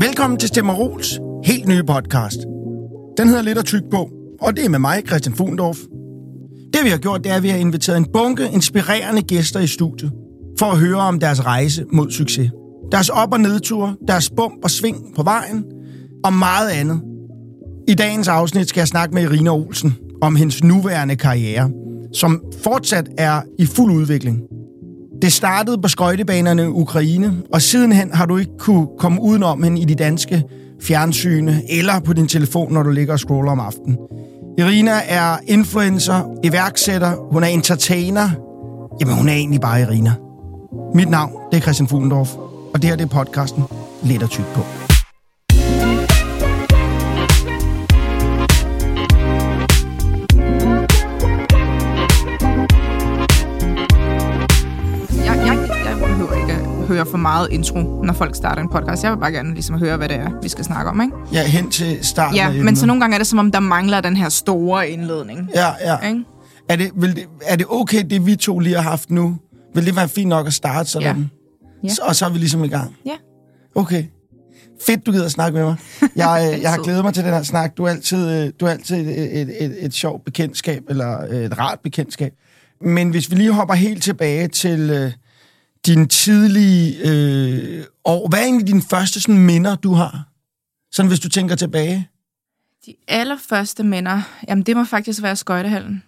Velkommen til Stemmerols helt nye podcast. Den hedder Lidt og tyk på, og det er med mig, Christian Fundorf. Det vi har gjort, det er, at vi har inviteret en bunke inspirerende gæster i studiet for at høre om deres rejse mod succes. Deres op- og nedture, deres bump og sving på vejen og meget andet. I dagens afsnit skal jeg snakke med Irina Olsen om hendes nuværende karriere, som fortsat er i fuld udvikling. Det startede på skøjtebanerne i Ukraine, og sidenhen har du ikke kunne komme udenom hende i de danske fjernsyne eller på din telefon, når du ligger og scroller om aftenen. Irina er influencer, iværksætter, hun er entertainer. Jamen, hun er egentlig bare Irina. Mit navn, det er Christian Fundorf, og det her, det er podcasten Lidt og tyk på. Hører for meget intro, når folk starter en podcast. Jeg vil bare gerne ligesom høre, hvad det er, vi skal snakke om, ikke? Ja, hen til starten. Ja, men så nogle gange er det, som om der mangler den her store indledning. Ja. Ikke? Er det okay, det vi to lige har haft nu? Vil det være fint nok at starte sådan? Ja. Og så er vi ligesom i gang? Ja. Okay. Fedt, du gider at snakke med mig. Jeg har glædet mig til den her snak. Du er altid et sjovt bekendtskab, eller et rart bekendtskab. Men hvis vi lige hopper helt tilbage til... din tidlige år. Hvad er egentlig dine første sådan, minder, du har? Sådan, hvis du tænker tilbage. De allerførste minder, jamen det må faktisk være skøjtehallen.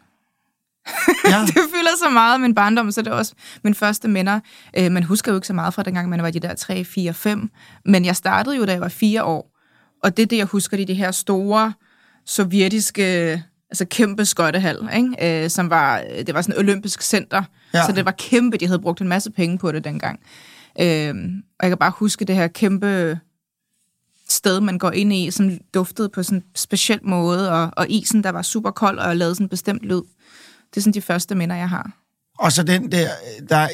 Ja. Det fylder så meget af min barndom, så det er også mine første minder. Man husker jo ikke så meget fra dengang, man var de der 3, 4, 5. Men jeg startede jo, da jeg var 4 år. Og det er det, jeg husker, de her store sovjetiske... Altså kæmpe skøjtehal, ikke? Som var, det var sådan et olympisk center, ja. Så det var kæmpe, de havde brugt en masse penge på det dengang. Og jeg kan bare huske det her kæmpe sted, man går ind i, som duftede på sådan en speciel måde, og isen, der var super kold, og lavede sådan en bestemt lyd. Det er sådan de første minder, jeg har. Og så den der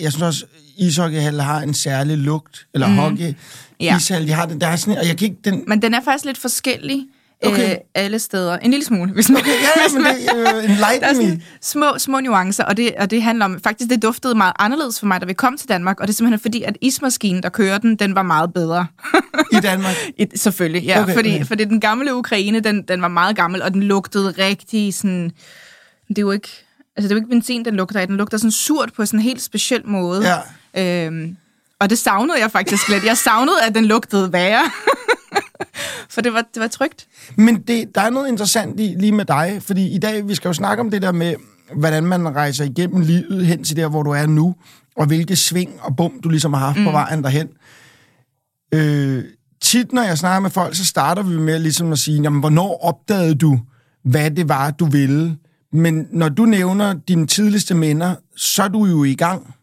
jeg synes også, ishockeyhallen har en særlig lugt, eller hockey. Ja. Ishallen, de har den, der er sådan, og jeg kan ikke den... Men den er faktisk lidt forskellig. Okay. Alle steder. En lille smule. Hvis man, okay, ja, men det er sådan små nuancer, og det handler om... Faktisk, det duftede meget anderledes for mig, da vi kom til Danmark, og det er simpelthen fordi, at ismaskinen, der kører den var meget bedre. I Danmark? Selvfølgelig, ja. Okay, fordi den gamle Ukraine, den var meget gammel, og den lugtede rigtig sådan... Det er jo ikke... Altså, det er jo ikke benzin, den lugter af. Den lugter sådan surt på sådan en helt speciel måde. Ja. Og det savnede jeg faktisk lidt. Jeg savnede, at den lugtede værre. For det var trygt. Men der er noget interessant lige med dig, fordi i dag, vi skal jo snakke om det der med, hvordan man rejser igennem livet hen til der, hvor du er nu, og hvilke sving og bum, du ligesom har haft på vejen derhen. Tit, når jeg snakker med folk, så starter vi med ligesom at sige, jamen, hvornår opdagede du, hvad det var, du ville? Men når du nævner dine tidligste minder, så er du jo i gang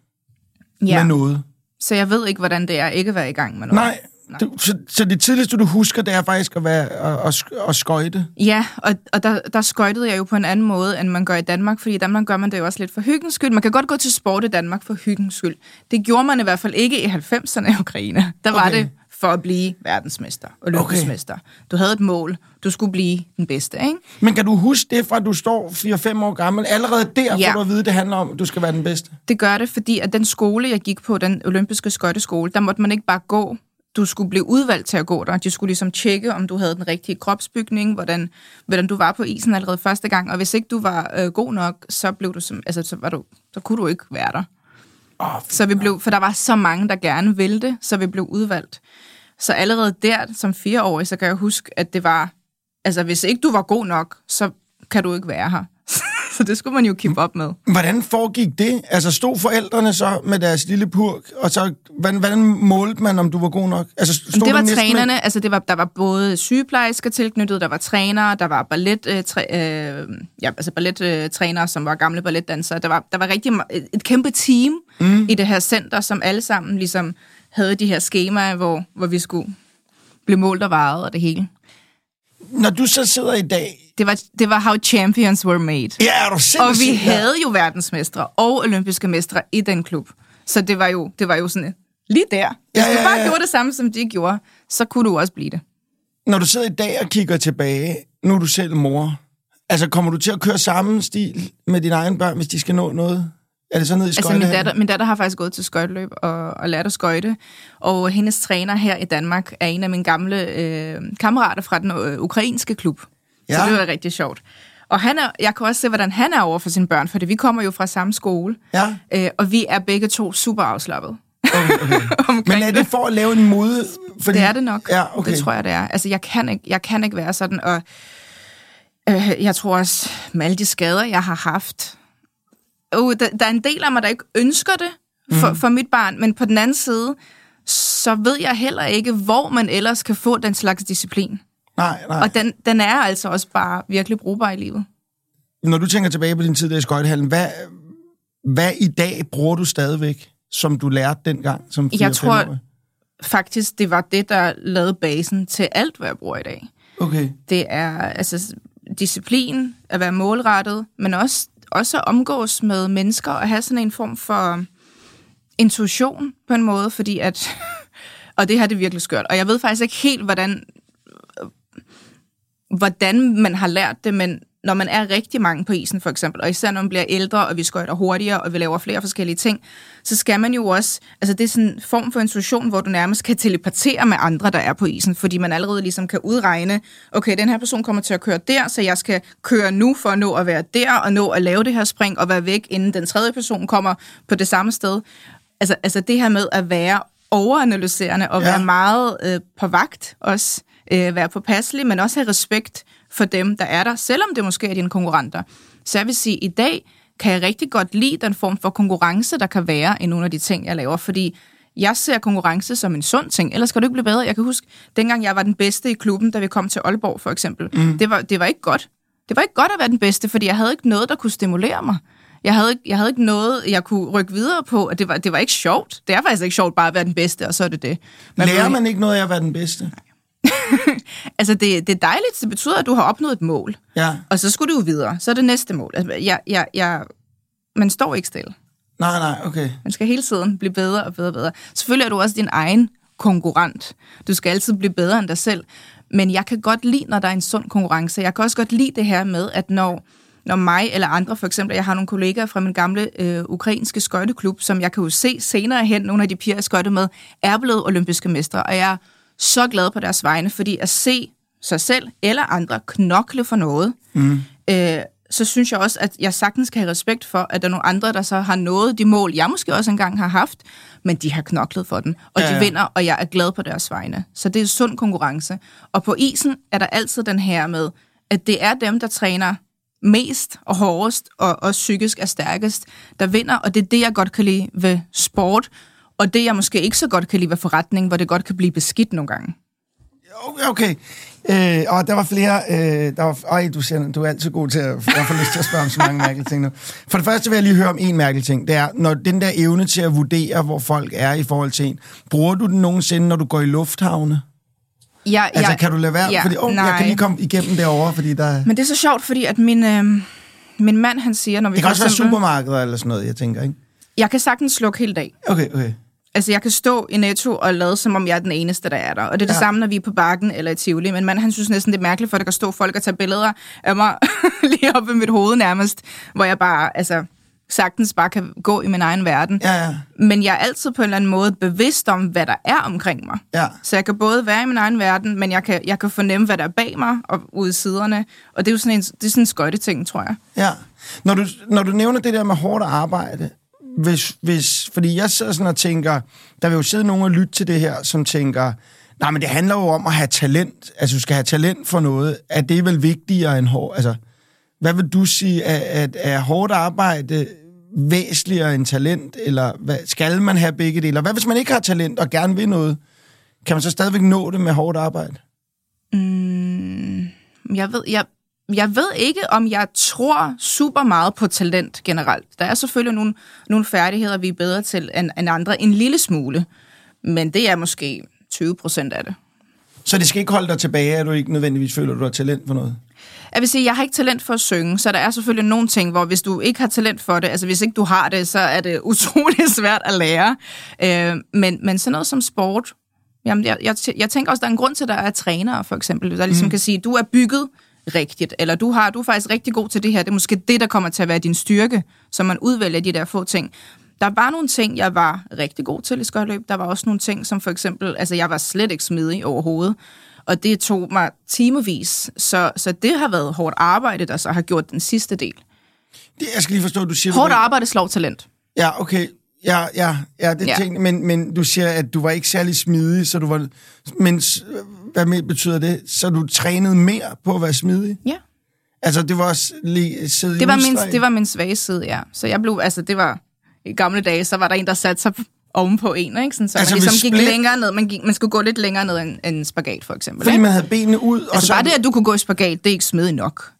med noget. Så jeg ved ikke, hvordan det er ikke at være i gang med noget. Nej. Så det tidligste, du husker, det er faktisk at være og skøjte? Ja, og der skøjtede jeg jo på en anden måde, end man gør i Danmark, fordi i Danmark gør man det jo også lidt for hyggens skyld. Man kan godt gå til sport i Danmark for hyggens skyld. Det gjorde man i hvert fald ikke i 90'erne i Ukraine. Der var det for at blive verdensmester, olympisk mester. Du havde et mål, du skulle blive den bedste, ikke? Men kan du huske det fra, at du står 4-5 år gammel? Allerede der, hvor du at vide, det handler om, at du skal være den bedste? Det gør det, fordi at den skole, jeg gik på, den olympiske skøjteskole, der måtte man ikke bare gå. Du skulle blive udvalgt til at gå der. De skulle ligesom tjekke, om du havde den rigtige kropsbygning, hvordan du var på isen allerede første gang. Og hvis ikke du var god nok, så blev du så kunne du ikke være der. Så vi blev, for der var så mange, der gerne ville det, så vi blev udvalgt. Så allerede der, som 4-årig, så kan jeg huske, at det var, altså hvis ikke du var god nok, så kan du ikke være her. Så det skulle man jo keep op med. Hvordan foregik det? Altså stod forældrene så med deres lille purk, og så hvordan målte man, om du var god nok? Altså stod det var trænerne, altså der var både sygeplejersker tilknyttet, der var trænere, der var ballettrænere, som var gamle balletdansere. Der var rigtig et kæmpe team i det her center, som alle sammen ligesom havde de her skemaer, hvor vi skulle blive målt og vejet og det hele. Når du så sidder i dag... Det var how champions were made. Ja, er du sindssygt? Og vi havde jo verdensmestre og olympiske mestre i den klub. Så det var jo sådan lige der. Hvis du bare gjorde det samme, som de gjorde, så kunne du også blive det. Når du sidder i dag og kigger tilbage, nu er du selv mor. Altså, kommer du til at køre samme stil med dine egne børn, hvis de skal nå noget? Er det så ned i skøjte? Altså min datter har faktisk gået til skøjteløb og lært at skøjte, og hendes træner her i Danmark er en af mine gamle kammerater fra den ukrainske klub. Ja. Så det var rigtig sjovt. Og jeg kan også se, hvordan han er over for sine børn, fordi vi kommer jo fra samme skole, ja. Og vi er begge to super afslappet. Okay. Men er det for at lave en mode? Fordi... Det er det nok. Ja, okay. Det tror jeg, det er. Altså, jeg kan ikke være sådan, og jeg tror også, med alle de skader, jeg har haft... der er en del af mig, der ikke ønsker det for mit barn, men på den anden side, så ved jeg heller ikke, hvor man ellers kan få den slags disciplin. Nej. Og den er altså også bare virkelig brugbar i livet. Når du tænker tilbage på din tid der i skøjtehallen, hvad i dag bruger du stadigvæk, som du lærte dengang? Som 4-5-årig? Jeg tror faktisk, det var det, der lavede basen til alt, hvad jeg bruger i dag. Okay. Det er altså disciplin, at være målrettet, men også at omgås med mennesker og have sådan en form for intuition på en måde, fordi at... og det her, det er virkelig skørt. Og jeg ved faktisk ikke helt, hvordan man har lært det, men når man er rigtig mange på isen, for eksempel, og især når man bliver ældre, og vi skøjter hurtigere, og vi laver flere forskellige ting, så skal man jo også... Altså, det er sådan en form for intuition, hvor du nærmest kan teleportere med andre, der er på isen, fordi man allerede ligesom kan udregne, okay, den her person kommer til at køre der, så jeg skal køre nu for at nå at være der, og nå at lave det her spring, og være væk, inden den tredje person kommer på det samme sted. Altså det her med at være overanalyserende, og være meget på vagt også, være påpasselig, men også have respekt for dem, der er der, selvom det måske er dine konkurrenter. Så jeg vil sige, at i dag kan jeg rigtig godt lide den form for konkurrence, der kan være i nogle af de ting, jeg laver, fordi jeg ser konkurrence som en sund ting, ellers kan du ikke blive bedre. Jeg kan huske, dengang jeg var den bedste i klubben, da vi kom til Aalborg for eksempel, det var ikke godt. Det var ikke godt at være den bedste, fordi jeg havde ikke noget, der kunne stimulere mig. Jeg havde ikke noget, jeg kunne rykke videre på, og det var ikke sjovt. Det er faktisk ikke sjovt bare at være den bedste, og så er det det. Lærer man ikke noget af at være den bedste? Nej. Altså, det er dejligt. Det betyder, at du har opnået et mål. Ja. Og så skulle du jo videre. Så er det næste mål. Altså, man står ikke stille. Nej, okay. Man skal hele tiden blive bedre og bedre og bedre. Selvfølgelig er du også din egen konkurrent. Du skal altid blive bedre end dig selv. Men jeg kan godt lide, når der er en sund konkurrence. Jeg kan også godt lide det her med, at når mig eller andre, for eksempel, jeg har nogle kollegaer fra min gamle ukrainske skøjteklub, som jeg kan jo se senere hen, nogle af de piger, jeg skøjte med, er blevet olympiske mestre, og jeg så glad på deres vegne, fordi at se sig selv eller andre knokle for noget, så synes jeg også, at jeg sagtens kan have respekt for, at der er nogle andre, der så har nået de mål, jeg måske også engang har haft, men de har knoklet for dem, og de vinder, og jeg er glad på deres vegne. Så det er sund konkurrence. Og på isen er der altid den her med, at det er dem, der træner mest og hårdest, og også psykisk er stærkest, der vinder, og det er det, jeg godt kan lide ved sport, og det, jeg måske ikke så godt kan lide ved forretning, hvor det godt kan blive beskidt nogle gange. Okay. Og der var flere... du er altid god til at... Jeg får lyst til at spørge om så mange mærkelige ting nu. For det første vil jeg lige høre om en mærkelig ting. Det er, når den der evne til at vurdere, hvor folk er i forhold til en, bruger du den nogensinde, når du går i lufthavne? Ja, altså, kan du lade være? Ja, fordi, jeg kan lige komme igennem derovre, fordi der... Men det er så sjovt, fordi at min mand, han siger... Når vi det kan også være supermarkeder eller sådan noget, jeg tænker, ikke? Jeg kan sagtens slukke hele dag. Okay. Altså, jeg kan stå i Netto og lade, som om jeg er den eneste, der er der. Og det er det samme, når vi er på Bakken eller i Tivoli. Men han synes næsten, det er mærkeligt, for at der kan stå folk og tage billeder af mig lige oppe i mit hoved nærmest, hvor jeg bare, altså, sagtens bare kan gå i min egen verden. Ja. Men jeg er altid på en eller anden måde bevidst om, hvad der er omkring mig. Ja. Så jeg kan både være i min egen verden, men jeg kan fornemme, hvad der er bag mig og ude i siderne. Og det er jo sådan en skøjteting, tror jeg. Ja. Når du nævner det der med hårdt arbejde, fordi jeg sidder sådan og tænker, der vil jo sidde nogen og lytte til det her, som tænker, nej, men det handler jo om at have talent. Altså, du skal have talent for noget. Er det vel vigtigere end hårdt? Altså, hvad vil du sige, at er hårdt arbejde væsentligere end talent? Eller skal man have begge dele? Eller hvad hvis man ikke har talent og gerne vil noget? Kan man så stadigvæk nå det med hårdt arbejde? Jeg ved ikke, om jeg tror super meget på talent generelt. Der er selvfølgelig nogle færdigheder, vi er bedre til end andre, en lille smule. Men det er måske 20% af det. Så det skal ikke holde dig tilbage, at du ikke nødvendigvis føler, at du har talent for noget? Jeg vil sige, jeg har ikke talent for at synge, så der er selvfølgelig nogle ting, hvor hvis du ikke har talent for det, altså hvis ikke du har det, så er det utroligt svært at lære. Men sådan noget som sport, jamen jeg tænker også, der er en grund til, at der er trænere for eksempel, der ligesom kan sige, du er bygget rigtigt, eller du er faktisk rigtig god til det her, det er måske det, der kommer til at være din styrke, så man udvælger de der få ting. Der var nogle ting, jeg var rigtig god til i skøjteløb. Der var også nogle ting, som for eksempel, altså jeg var slet ikke smidig overhovedet, og det tog mig timevis, så det har været hårdt arbejde, der så har gjort den sidste del. Det, jeg skal lige forstå, du siger... Hårdt arbejde slår talent. Ja, okay. Ja, det tænkte, men du siger, at du var ikke særlig smidig, så du var... Men hvad betyder det? Så du trænede mere på at være smidig? Ja. Altså, det var også lige sidde i udstræk? Det var min svage side, ja. Så jeg blev... Altså, det var... I gamle dage, så var der en, der satte sig ovenpå en, ikke? Sådan, så altså, man ligesom gik længere ned. Man skulle gå lidt længere ned end spagat, for eksempel. Fordi man havde benene ud... Og altså, så... bare det, at du kunne gå i spagat, det er ikke smidigt nok.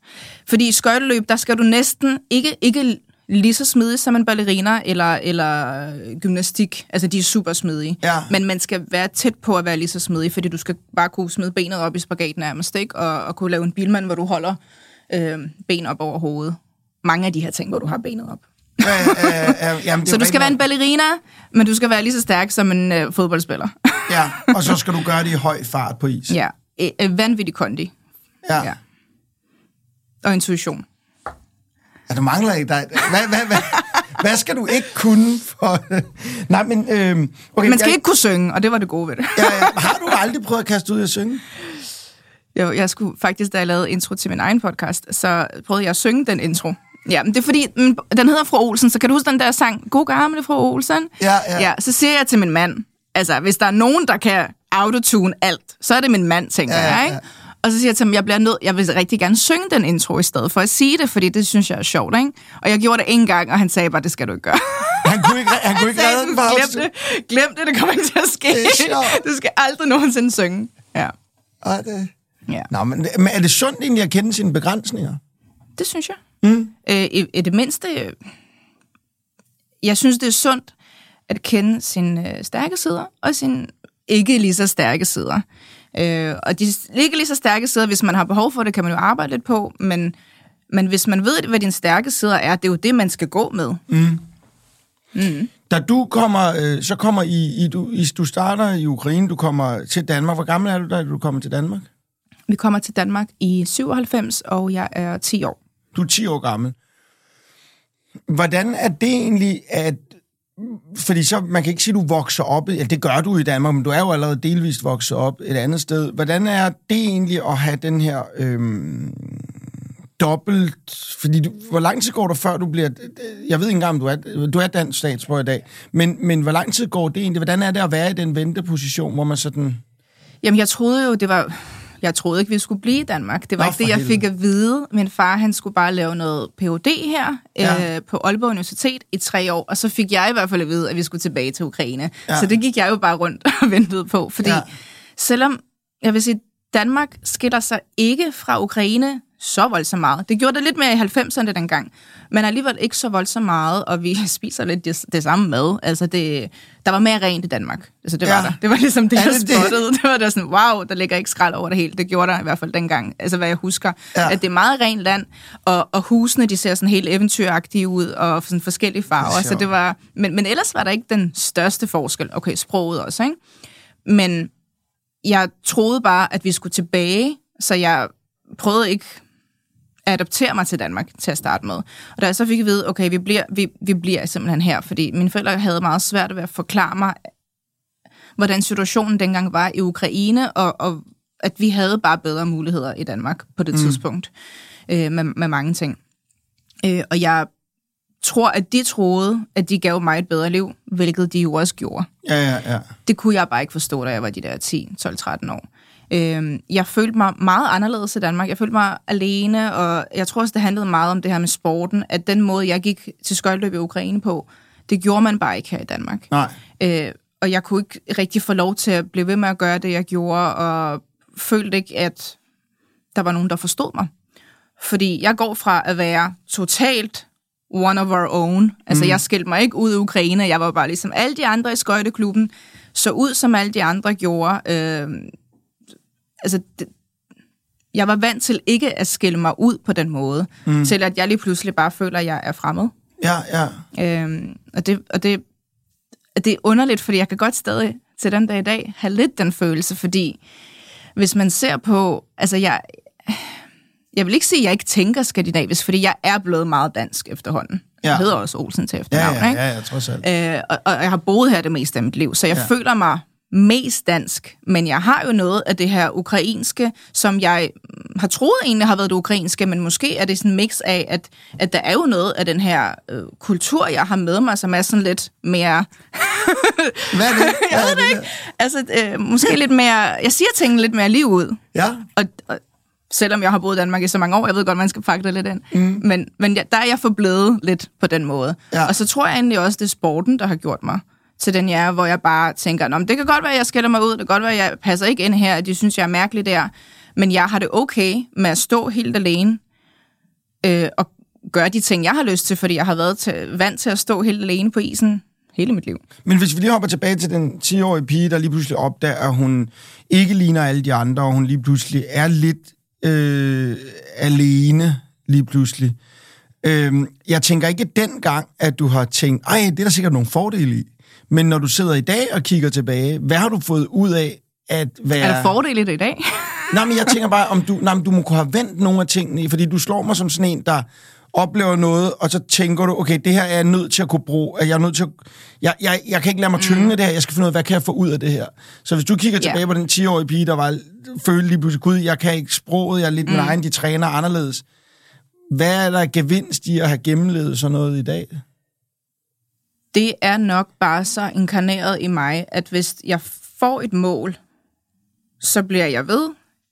Fordi i skøjteløb, der skal du næsten ikke lige så smidig som en ballerina eller gymnastik. Altså, de er super smidige. Ja. Men man skal være tæt på at være lige så smidig, fordi du skal bare kunne smide benet op i spagat nærmest, ikke? Og kunne lave en bilmand, hvor du holder ben op over hovedet. Mange af de her ting, hvor du har benet op. Jamen, så du skal være en ballerina, men du skal være lige så stærk som en fodboldspiller. Ja, og så skal du gøre det i høj fart på is. Ja, vanvittig kondi. Ja. Ja. Og intuition. Ja, du mangler ikke dig. Hvad skal du ikke kunne for... Nej, men... Okay, man skal ikke kunne synge, og det var det gode ved det. Ja. Har du aldrig prøvet at kaste ud og synge? Jo, jeg skulle faktisk, da jeg lavede intro til min egen podcast, så prøvede jeg at synge den intro. Ja, men det er fordi, den hedder Fru Olsen, så kan du huske den der sang, God gamle Fru Olsen? Ja. Så siger jeg til min mand, altså hvis der er nogen, der kan autotune alt, så er det min mand, tænker jeg, ikke? Og så siger jeg til ham, jeg vil rigtig gerne synge den intro i stedet for at sige det, fordi det synes jeg er sjovt, ikke? Og jeg gjorde det en gang, og han sagde bare, det skal du ikke gøre. Han kunne ikke redde den for. Glem det, det kommer ikke til at ske. Du skal aldrig nogensinde synge. Ja. Ja. Nå, men er det sundt egentlig at kende sine begrænsninger? Det synes jeg. I det mindste, jeg synes, det er sundt at kende sine stærke sider og sine ikke lige så stærke sider. Og de ikke lige så stærke sider, hvis man har behov for det, kan man jo arbejde lidt på, men hvis man ved, hvad dine stærke sider er, det er jo det, man skal gå med. Da du kommer, så kommer du starter i Ukraine, du kommer til Danmark. Hvor gammel er du, da du kommer til Danmark? Vi kommer til Danmark i 97, og jeg er 10 år. Du er 10 år gammel. Hvordan er det egentlig, at... Fordi så, man kan ikke sige, at du vokser op... Ja, det gør du i Danmark, men du er jo allerede delvist vokset op et andet sted. Hvordan er det egentlig at have den her dobbelt... Fordi hvor lang tid går der, før du bliver... Jeg ved ikke engang, om du er dansk statsborger i dag. Men hvor lang tid går det egentlig? Hvordan er det at være i den venteposition, hvor man sådan... Jamen, jeg troede jo, det var... Jeg troede ikke, vi skulle blive i Danmark. Det var ikke det, jeg fik at vide. Min far, han skulle bare lave noget Ph.D. her på Aalborg Universitet i 3 år, og så fik jeg i hvert fald at vide, at vi skulle tilbage til Ukraine. Ja. Så det gik jeg jo bare rundt og ventede på, fordi selvom, jeg vil sige, Danmark skiller sig ikke fra Ukraine så voldsomt meget. Det gjorde det lidt mere i 90'erne dengang, men alligevel ikke så voldsomt meget, og vi spiser lidt det samme mad. Altså, der var mere rent i Danmark. Altså, det var der. Det var ligesom det, jeg spottede. Det var der sådan, wow, der ligger ikke skrald over det hele. Det gjorde der i hvert fald dengang, altså hvad jeg husker. Ja. At det er meget rent land, og husene, de ser sådan helt eventyragtige ud, og sådan forskellige farver. Så det var, men ellers var der ikke den største forskel. Okay, sproget også, ikke? Men jeg troede bare, at vi skulle tilbage, så jeg prøvede ikke at adoptere mig til Danmark til at starte med. Og da jeg så fik at vide, okay, vi bliver simpelthen her, fordi mine forældre havde meget svært ved at forklare mig, hvordan situationen dengang var i Ukraine, og at vi havde bare bedre muligheder i Danmark på det tidspunkt med mange ting. Og jeg tror, at de troede, at de gav mig et bedre liv, hvilket de jo også gjorde. Ja. Det kunne jeg bare ikke forstå, da jeg var de der 10, 12, 13 år. Jeg følte mig meget anderledes i Danmark. Jeg følte mig alene, og jeg tror også, det handlede meget om det her med sporten, at den måde, jeg gik til skøjteløb i Ukraine på, det gjorde man bare ikke her i Danmark. Nej. Og jeg kunne ikke rigtig få lov til at blive ved med at gøre det, jeg gjorde, og følte ikke, at der var nogen, der forstod mig. Fordi jeg går fra at være totalt one of our own. Altså, jeg skilte mig ikke ud i Ukraine. Jeg var bare ligesom alle de andre i skøjteklubben, så ud som alle de andre gjorde. Altså, jeg var vant til ikke at skille mig ud på den måde, til at jeg lige pludselig bare føler, at jeg er fremmed. Ja. Og det er underligt, fordi jeg kan godt stadig til den dag i dag have lidt den følelse, fordi hvis man ser på... Altså, jeg... Jeg vil ikke sige, at jeg ikke tænker skandinavisk, fordi jeg er blevet meget dansk efterhånden. Ja. Jeg hedder også Olsen til efternavn, ikke? Ja, jeg tror selv. Og jeg har boet her det meste af mit liv, så jeg føler mig mest dansk. Men jeg har jo noget af det her ukrainske, som jeg har troet egentlig har været det ukrainske, men måske er det sådan en mix af, at der er jo noget af den her kultur, jeg har med mig, som er sådan lidt mere... Hvad er det? Jeg ved det ikke. Altså, måske lidt mere... Jeg siger tingene lidt mere liv ud. Ja. Og selvom jeg har boet i Danmark i så mange år, jeg ved godt, man skal pakke det lidt ind. Mm. Men der er jeg forblevet lidt på den måde. Ja. Og så tror jeg egentlig også, det er sporten, der har gjort mig til den jeg er, hvor jeg bare tænker, nå, det kan godt være, at jeg skælder mig ud, det kan godt være, at jeg passer ikke ind her, at de synes, jeg er mærkelig der. Men jeg har det okay med at stå helt alene og gøre de ting, jeg har lyst til, fordi jeg har været vant til at stå helt alene på isen hele mit liv. Men hvis vi lige hopper tilbage til den 10-årige pige, der lige pludselig opdager, at hun ikke ligner alle de andre, og hun lige pludselig er lidt alene lige pludselig. Jeg tænker ikke dengang, at du har tænkt, ej, det er der sikkert nogle fordele i. Men når du sidder i dag og kigger tilbage, hvad har du fået ud af at være... Er der fordele i det i dag? Nej, men jeg tænker bare, om du må kunne have vendt nogle af tingene, fordi du slår mig som sådan en, der oplever noget, og så tænker du, okay, det her er jeg nødt til at kunne bruge, jeg er nødt til at... Jeg kan ikke lade mig tynge det her, jeg skal finde ud af, hvad kan jeg få ud af det her? Så hvis du kigger tilbage på den 10-årige pige, der var følte lige pludselig, gud, jeg kan ikke sproget, jeg er lidt min egen, de træner anderledes. Hvad er der gevinst i at have gennemlevet sådan noget i dag? Det er nok bare så inkarneret i mig, at hvis jeg får et mål, så bliver jeg ved,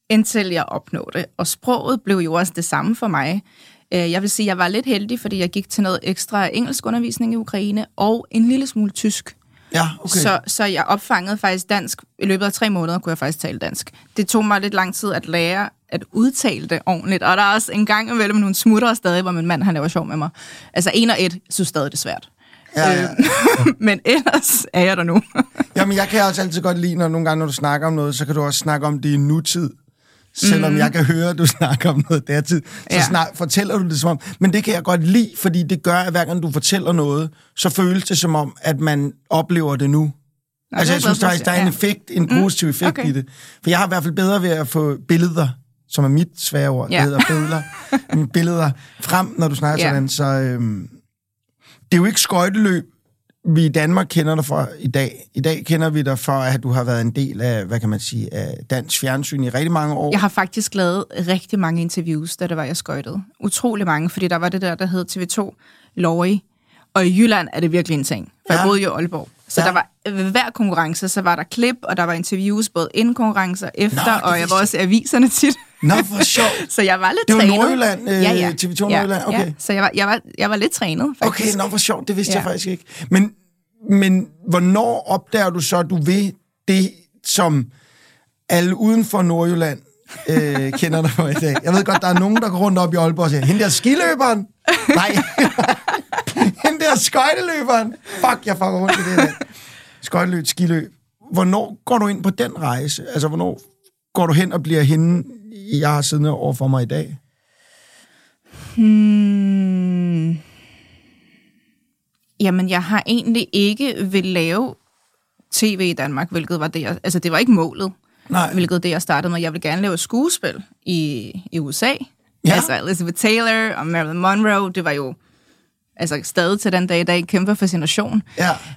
indtil jeg opnår det. Og sproget blev jo også det samme for mig. Jeg vil sige, at jeg var lidt heldig, fordi jeg gik til noget ekstra engelskundervisning i Ukraine, og en lille smule tysk. Ja, okay. Så jeg opfangede faktisk dansk. I løbet af 3 måneder kunne jeg faktisk tale dansk. Det tog mig lidt lang tid at lære at udtale det ordentligt. Og der er også en gang imellem nogle smutter stadig, hvor min mand, han laver sjov med mig. Altså 1 og 1 synes stadig, det er svært. Ja. Men ellers er jeg der nu. Jamen, jeg kan også altid godt lide, når nogle gange, når du snakker om noget, så kan du også snakke om det i nutid. Selvom jeg kan høre, at du snakker om noget dertid, så fortæller du det som om. Men det kan jeg godt lide, fordi det gør, at hver gang du fortæller noget, så føles det som om, at man oplever det nu. Nå, altså, jeg synes, der er en effekt, en positiv effekt i det. For jeg har i hvert fald bedre ved at få billeder, som er mit svære ord, det hedder billeder frem, når du snakker sådan, så... Det er jo ikke skøjteløb, vi i Danmark kender dig for i dag. I dag kender vi dig for, at du har været en del af, hvad kan man sige, af dansk fjernsyn i rigtig mange år. Jeg har faktisk lavet rigtig mange interviews, da det var, jeg skøjtede. Utrolig mange, fordi der var det der hed TV2 Lorry. Og i Jylland er det virkelig en ting, for jeg boede jo i Aalborg. Så der var ved hver konkurrence, så var der klip, og der var interviews både inden konkurrencer og efter, og jeg var også i aviserne tit. Nå, hvor sjovt. Så jeg var lidt trænet. Det var Nordjylland, TV2 Nordjylland, okay. Ja. Så jeg var lidt trænet, faktisk. Okay, nå, hvor sjovt, det vidste jeg faktisk ikke. Men hvornår opdager du så, at du ved det, som alle uden for Nordjylland kender dig for i dag? Jeg ved godt, der er nogen, der går rundt op i Aalborg og siger, hende der skiløberen? Nej. Hende der skøjteløberen? Fuck, jeg fucker rundt i det her. Skøjteløb, skiløb. Hvornår går du ind på den rejse? Altså, hvornår går du hen og bliver hende, jeg har siddende over for mig i dag? Jamen, jeg har egentlig ikke vil lave tv i Danmark, hvilket var det, altså det var ikke målet. Nej. Hvilket det, jeg startede med. Jeg ville gerne lave skuespil i USA. Ja. Altså Elizabeth Taylor og Marilyn Monroe, det var jo altså stadig til den dag i dag kæmpe fascination.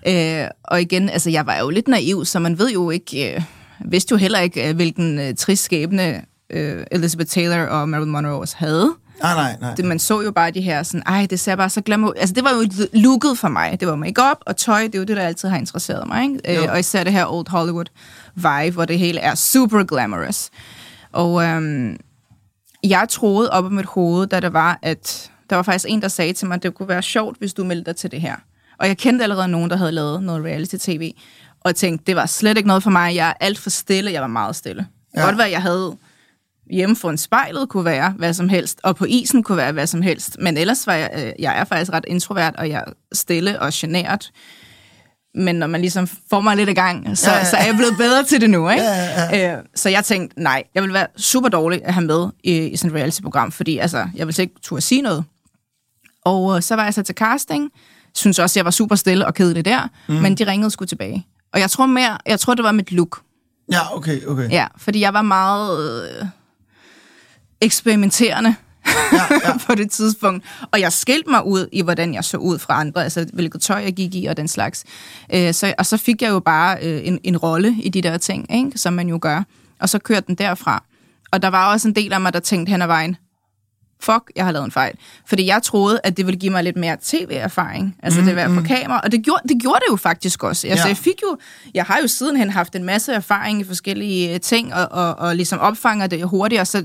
Ja. Og igen, altså jeg var jo lidt naiv, så man ved jo ikke, vidste jo heller ikke, hvilken trist skæbne Elizabeth Taylor og Marilyn Monroe også havde. Nej. Man så jo bare de her sådan, det ser bare så glamour. Altså, det var jo looket for mig. Det var make-up og tøj, det er jo det, der altid har interesseret mig, ikke? Og især det her Old Hollywood-vibe, hvor det hele er super glamorous. Og jeg troede op i mit hoved, da det var, at der var faktisk en, der sagde til mig, at det kunne være sjovt, hvis du meldte dig til det her. Og jeg kendte allerede nogen, der havde lavet noget reality-tv, og tænkte, det var slet ikke noget for mig. Jeg er alt for stille. Jeg var meget stille. Ja. Godt være, jeg havde... Hjemme foran spejlet kunne være hvad som helst, og på isen kunne være hvad som helst. Men ellers var jeg er faktisk ret introvert, og jeg er stille og genert. Men når man ligesom får mig lidt i gang, så er jeg blevet bedre til det nu, ikke? Ja. Så jeg tænkte, nej, jeg vil være super dårlig at have med i sådan et reality-program, fordi altså, jeg ville ikke turde sige noget. Og så var jeg så til casting. Synes også, jeg var super stille og kedelig der, men de ringede sgu tilbage. Og jeg tror, det var mit look. Ja, okay. Ja, fordi jeg var meget... eksperimenterende på det tidspunkt. Og jeg skilte mig ud i, hvordan jeg så ud fra andre, altså hvilket tøj jeg gik i og den slags. Og så fik jeg jo bare en rolle i de der ting, ikke? Som man jo gør. Og så kørte den derfra. Og der var også en del af mig, der tænkte hen ad vejen, fuck, jeg har lavet en fejl. Fordi jeg troede, at det ville give mig lidt mere tv-erfaring. Altså det var på kamera. Og det gjorde det jo faktisk også. Altså, jeg har jo sidenhen haft en masse erfaring i forskellige ting, og ligesom opfanger det hurtigere. Så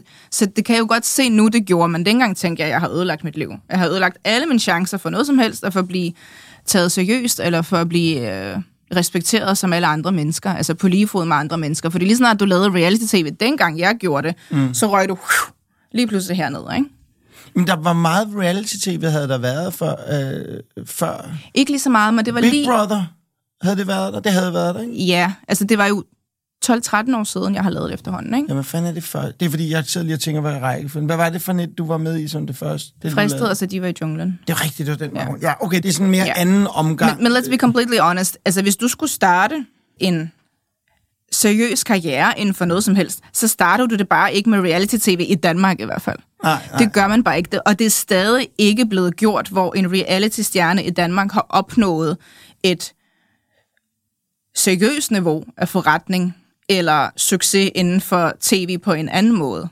det kan jeg jo godt se nu, det gjorde. Men dengang tænkte jeg, at jeg har ødelagt mit liv. Jeg har ødelagt alle mine chancer for noget som helst, og for at blive taget seriøst, eller for at blive respekteret som alle andre mennesker. Altså på lige fod med andre mennesker. Fordi lige snart du lavede reality-tv, dengang jeg gjorde det, så røg du lige pludselig hernede, ikke? Men der var meget reality-tv, havde der været før? Ikke lige så meget, men det var Big Brother havde det været der? Det havde været der, ikke? Ja, altså det var jo 12-13 år siden, jeg har lavet det efterhånden, ikke? Ja, hvad fanden er det for? Det er fordi, jeg sidder lige og tænker, hvad er rækkefølgen? Hvad var det for net, du var med i som det første? Fristet, altså de var i junglen. Det er rigtigt, det var den morgen. Ja, okay, det er sådan mere anden omgang. Men let's be completely honest. Altså, hvis du skulle starte en seriøs karriere inden for noget som helst, så starter du det bare ikke med reality-tv i Danmark i hvert fald. Nej. Det gør man bare ikke. Og det er stadig ikke blevet gjort, hvor en reality-stjerne i Danmark har opnået et seriøst niveau af forretning eller succes inden for tv på en anden måde.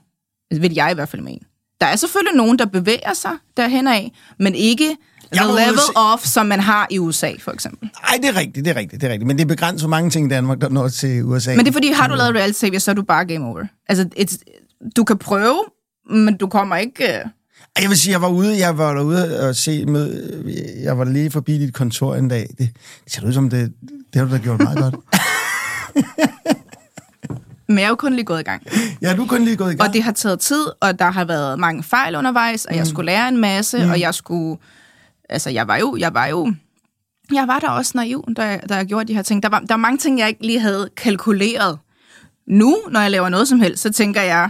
Det vil jeg i hvert fald mene. Der er selvfølgelig nogen, der bevæger sig derhen af, men ikke the level of, som man har i USA, for eksempel. Nej, det er rigtigt. Men det er begrænset for mange ting i Danmark, der når til USA. Men det er fordi, har du lavet reality-tv, så er du bare game over. Altså, du kan prøve, men du kommer ikke... Jeg vil sige, jeg var derude og se... Jeg var lige forbi dit kontor en dag. Det ser ud som, det har du da gjort meget godt. Men jeg er jo kun lige gået i gang. Ja, du er kun lige gået i gang. Og det har taget tid, og der har været mange fejl undervejs, og jeg skulle lære en masse, og jeg skulle... Altså, jeg var da også naiv, da jeg gjorde de her ting. Der var mange ting, jeg ikke lige havde kalkuleret. Nu, når jeg laver noget som helst, så tænker jeg,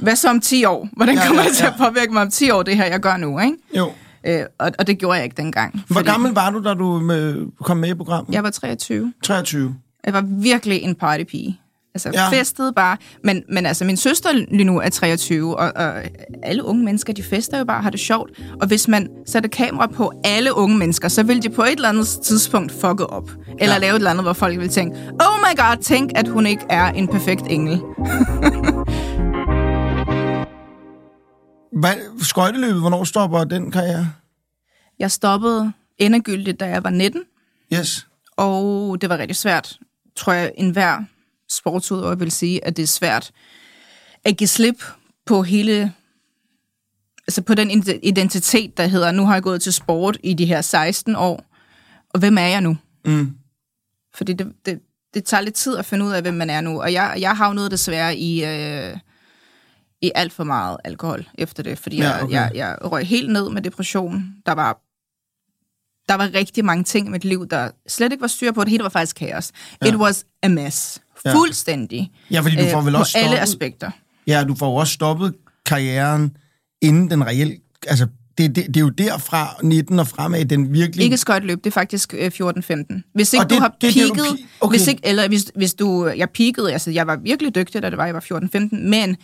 hvad så om 10 år? Hvordan kommer det til at påvirke mig om 10 år, det her, jeg gør nu, ikke? Jo. Og det gjorde jeg ikke dengang. Hvor gammel var du, da du kom med i programmet? Jeg var 23. 23. Jeg var virkelig en partypige. Altså, festede bare. Men altså, min søster lige nu er 23, og alle unge mennesker, de fester jo bare, har det sjovt. Og hvis man sætter kamera på alle unge mennesker, så vil de på et eller andet tidspunkt fucke op. Eller lave et eller andet, hvor folk vil tænke, oh my god, tænk, at hun ikke er en perfekt engel. Skøjteløbet, hvornår stopper den karriere? Jeg stoppede endegyldigt, da jeg var 19. Yes. Og det var rigtig svært, tror jeg, enhver sportsudøver vil sige, at det er svært at give slip på hele, altså på den identitet, der hedder, nu har jeg gået til sport i de her 16 år, og hvem er jeg nu? Fordi det tager lidt tid at finde ud af, hvem man er nu, og jeg havnede desværre i alt for meget alkohol efter det, fordi jeg røg helt ned med depression. Der var rigtig mange ting i mit liv, der slet ikke var styr på. Det hele var faktisk kaos. Ja. It was a mess. Fuldstændig. Ja, fordi du får vel også stoppet, alle aspekter. Ja, du får også stoppet karrieren inden den reelle... Altså, det er jo derfra 19 og fremad, den virkelig... Ikke skøjteløb, det er faktisk 14-15. Hvis ikke jeg peakede, altså jeg var virkelig dygtig, da jeg var 14-15, men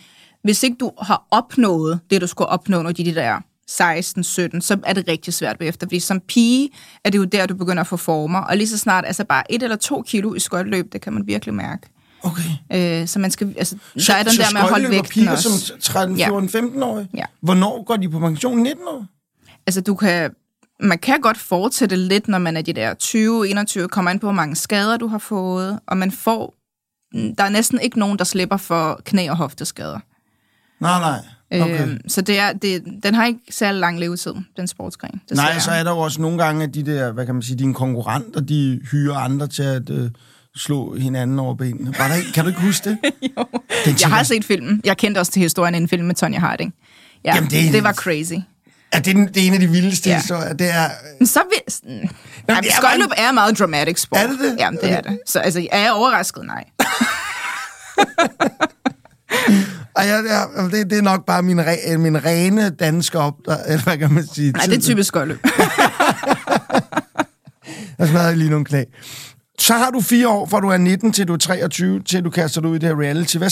hvis ikke du har opnået det, du skulle opnå, når de der 16-17, så er det rigtig svært bagefter, fordi som pige er det jo der, du begynder at få former, og lige så snart, altså bare 1 eller 2 kilo i skøjteløb, det kan man virkelig mærke. Okay. Så man skal, altså, så, der er den der med at holde vægten også. Så skøjteløber piger som 13-14-15-årige? Ja. Hvornår går de på pension? 19 år? Altså, man kan godt fortsætte lidt, når man er de der 20-21, kommer ind på, hvor mange skader du har fået, og man får, der er næsten ikke nogen, der slipper for knæ- og hofteskader. Nej. Okay. Så den har ikke særlig lang levetid, den sportsgren. Nej, så er der jo også nogle gange, at de der, hvad kan man sige, dine konkurrenter, de hyrer andre til at slå hinanden over benene. Kan du ikke huske det? Jo. Jeg har set filmen. Jeg kendte også til historien i en film med Tonya Harding. Ja, jamen, det var crazy. Ja, det er en af de vildeste historier. Det er... Skøjteløb er meget dramatic sport. Er det det? Jamen, det er det. Så altså, er jeg overrasket? Nej. Det er nok bare min rene danske eller hvad kan man sige? Nej, det er typisk skøjteløb. Jeg smadrede lige nogle knæ. Så har du 4 år, fra du er 19 til du er 23, til du kaster dig ud i det her reality. Hvad,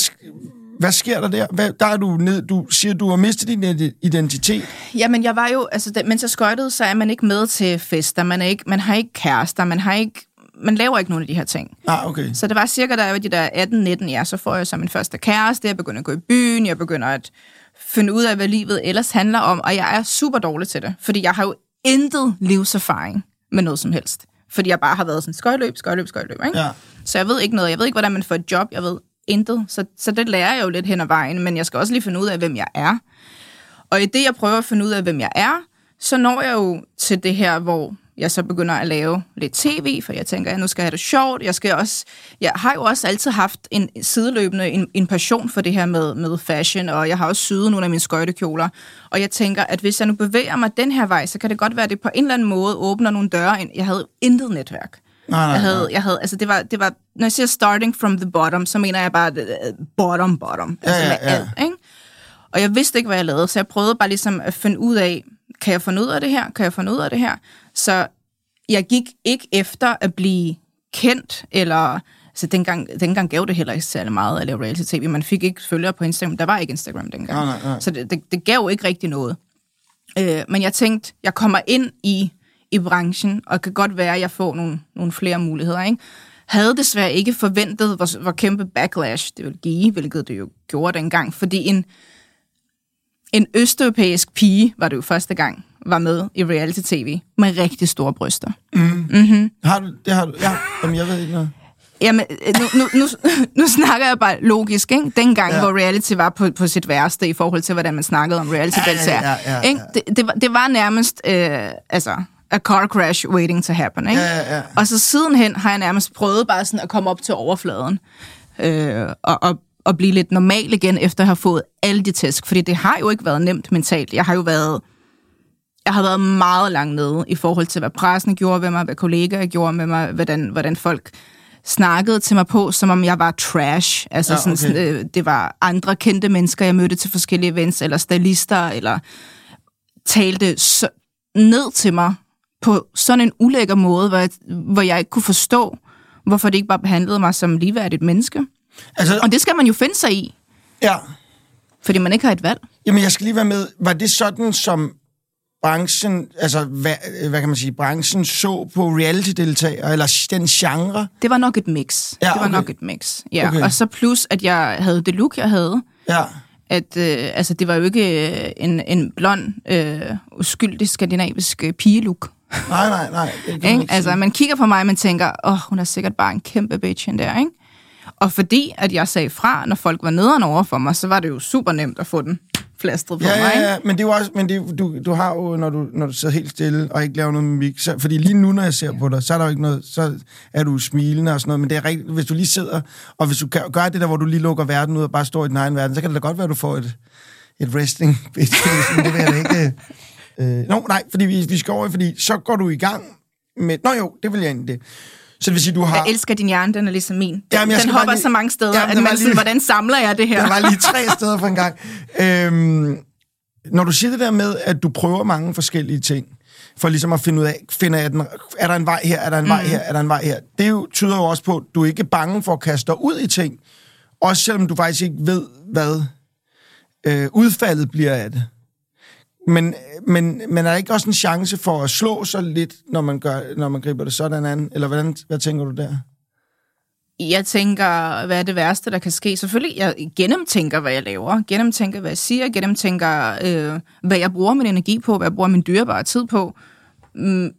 Hvad sker der der? Hvad, der er du ned, du siger, du har mistet din identitet. Jamen, jeg var jo, altså, mens jeg skøjtede, så er man ikke med til fester, man er ikke, man har ikke kærester, man har ikke, man laver ikke nogen af de her ting. Ah, okay. Så det var cirka, da jeg var de der 18-19, ja, så får jeg så min første kæreste, jeg begynder at gå i byen, jeg begynder at finde ud af, hvad livet ellers handler om, og jeg er super dårlig til det, fordi jeg har jo intet livserfaring med noget som helst. Fordi jeg bare har været sådan, skøjtløb, ikke? Ja. Så jeg ved ikke noget, jeg ved ikke, hvordan man får et job, jeg ved intet. Så det lærer jeg jo lidt hen ad vejen, men jeg skal også lige finde ud af, hvem jeg er. Og i det, jeg prøver at finde ud af, hvem jeg er, så når jeg jo til det her, hvor jeg så begynder at lave lidt tv, for jeg tænker, at nu skal jeg have det sjovt. Jeg har jo også altid haft en sideløbende en passion for det her med fashion, og jeg har også syet nogle af mine skøjtekjoler. Og jeg tænker, at hvis jeg nu bevæger mig den her vej, så kan det godt være, at det på en eller anden måde åbner nogle døre ind. Jeg havde intet netværk. Nej. Jeg havde, altså det var, når jeg siger starting from the bottom, så mener jeg bare bottom. Altså med alt, ikke? Og jeg vidste ikke, hvad jeg lavede, så jeg prøvede bare ligesom at finde ud af, kan jeg finde ud af det her? Så jeg gik ikke efter at blive kendt, eller... Altså, dengang gav det heller ikke særlig meget at lave reality-tv. Man fik ikke følgere på Instagram. Der var ikke Instagram dengang. Nej. Så det gav ikke rigtig noget. Men jeg tænkte, jeg kommer ind i branchen, og kan godt være, at jeg får nogle flere muligheder, ikke? Havde desværre ikke forventet, hvor kæmpe backlash det ville give, hvilket det jo gjorde dengang, fordi en østeuropæisk pige, var det jo første gang, var med i reality-tv med rigtig store bryster. Mm. Mm-hmm. Har du? Det har du? Ja, jamen, jeg ved ikke noget. Jamen, nu snakker jeg bare logisk, ikke? Dengang, ja, hvor reality var på sit værste i forhold til, hvordan man snakkede om reality-deltager. Ja. Det var nærmest, a car crash waiting to happen, ikke? Ja. Og så sidenhen har jeg nærmest prøvet bare sådan at komme op til overfladen. Og blive lidt normal igen, efter at have fået alle de tæsk. Fordi det har jo ikke været nemt mentalt. Jeg har været meget langt nede i forhold til, hvad pressen gjorde med mig, hvad kollegaer gjorde med mig, hvordan folk snakkede til mig på, som om jeg var trash. Altså, ja, okay. Det var andre kendte mennesker, jeg mødte til forskellige events, eller stylister, eller talte ned til mig på sådan en ulækker måde, hvor jeg ikke kunne forstå, hvorfor det ikke bare behandlede mig som ligeværdigt menneske. Altså, og det skal man jo finde sig i. Ja. Fordi man ikke har et valg. Jamen, jeg skal lige være med. Var det sådan, som branchen, altså, hvad kan man sige, branchen så på reality-deltagere, eller den genre? Det var nok et mix. Ja, det var nok et mix, ja. Okay. Og så plus, at jeg havde det look, jeg havde. Ja. At, altså, det var jo ikke en blond, uskyldig skandinavisk pigelook. Nej. Det altså, man kigger på mig, og man tænker, hun er sikkert bare en kæmpe bitch end der, ikke? Og fordi, at jeg sagde fra, når folk var nederen over for mig, så var det jo super nemt at få den flastret på mig. Ja, men det er jo også, du har jo, når du sidder helt stille og ikke laver noget mimik, så, fordi lige nu, når jeg ser på dig, så er der jo ikke noget, så er du smilende og sådan noget, men det er rigtigt, hvis du lige sidder, og hvis du gør det der, hvor du lige lukker verden ud og bare står i din egen verden, så kan det da godt være, at du får et wrestling, men det vil jeg da ikke. Nej, fordi vi skal over, fordi så går du i gang med, det vil jeg egentlig det. Så det vil sige, du har... Jeg elsker din hjerne, den er ligesom min. Den hopper så mange steder, at man siger, hvordan samler jeg det her? Der var lige 3 steder for en gang. Når du siger det der med, at du prøver mange forskellige ting, for ligesom at finde ud af, er der en vej her, er der en vej her? Det jo, tyder jo også på, at du ikke er bange for at kaste dig ud i ting, også selvom du faktisk ikke ved, hvad udfaldet bliver af det. Men er der ikke også en chance for at slå sig lidt, når man griber det sådan an? Eller hvad tænker du der? Jeg tænker, hvad er det værste, der kan ske? Selvfølgelig, jeg gennemtænker, hvad jeg laver. Gennemtænker, hvad jeg siger. Gennemtænker, hvad jeg bruger min energi på. Hvad jeg bruger min dyrebare tid på. Men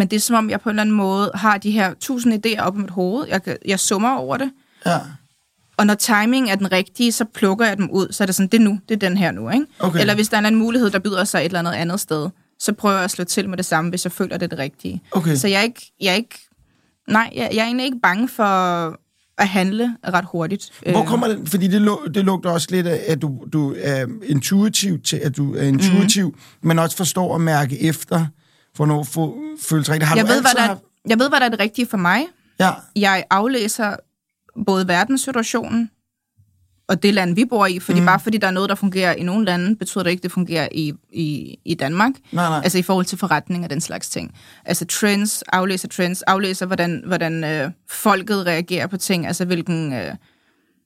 det er som om, jeg på en eller anden måde har de her 1000 idéer op i mit hoved. Jeg summer over det. Ja. Og når timingen er den rigtige, så plukker jeg dem ud, så er det sådan, det er nu, det er den her nu, ikke? Okay. Eller hvis der er en anden mulighed, der byder sig et eller andet andet sted, så prøver jeg at slå til med det samme, hvis jeg føler, det er det rigtige. Okay. Så jeg er egentlig ikke bange for at handle ret hurtigt. Hvor kommer det? Fordi det lugter også lidt af, at du er intuitiv, men også forstår at mærke efter, hvornår føles rigtigt. Jeg ved, hvad der er det rigtige for mig. Ja. Jeg aflæser både verdenssituationen og det land, vi bor i, fordi bare fordi der er noget, der fungerer i nogle lande, betyder det ikke, det fungerer i Danmark. Nej. Altså i forhold til forretning og den slags ting. Altså trends, aflæser, hvordan folket reagerer på ting, altså hvilken...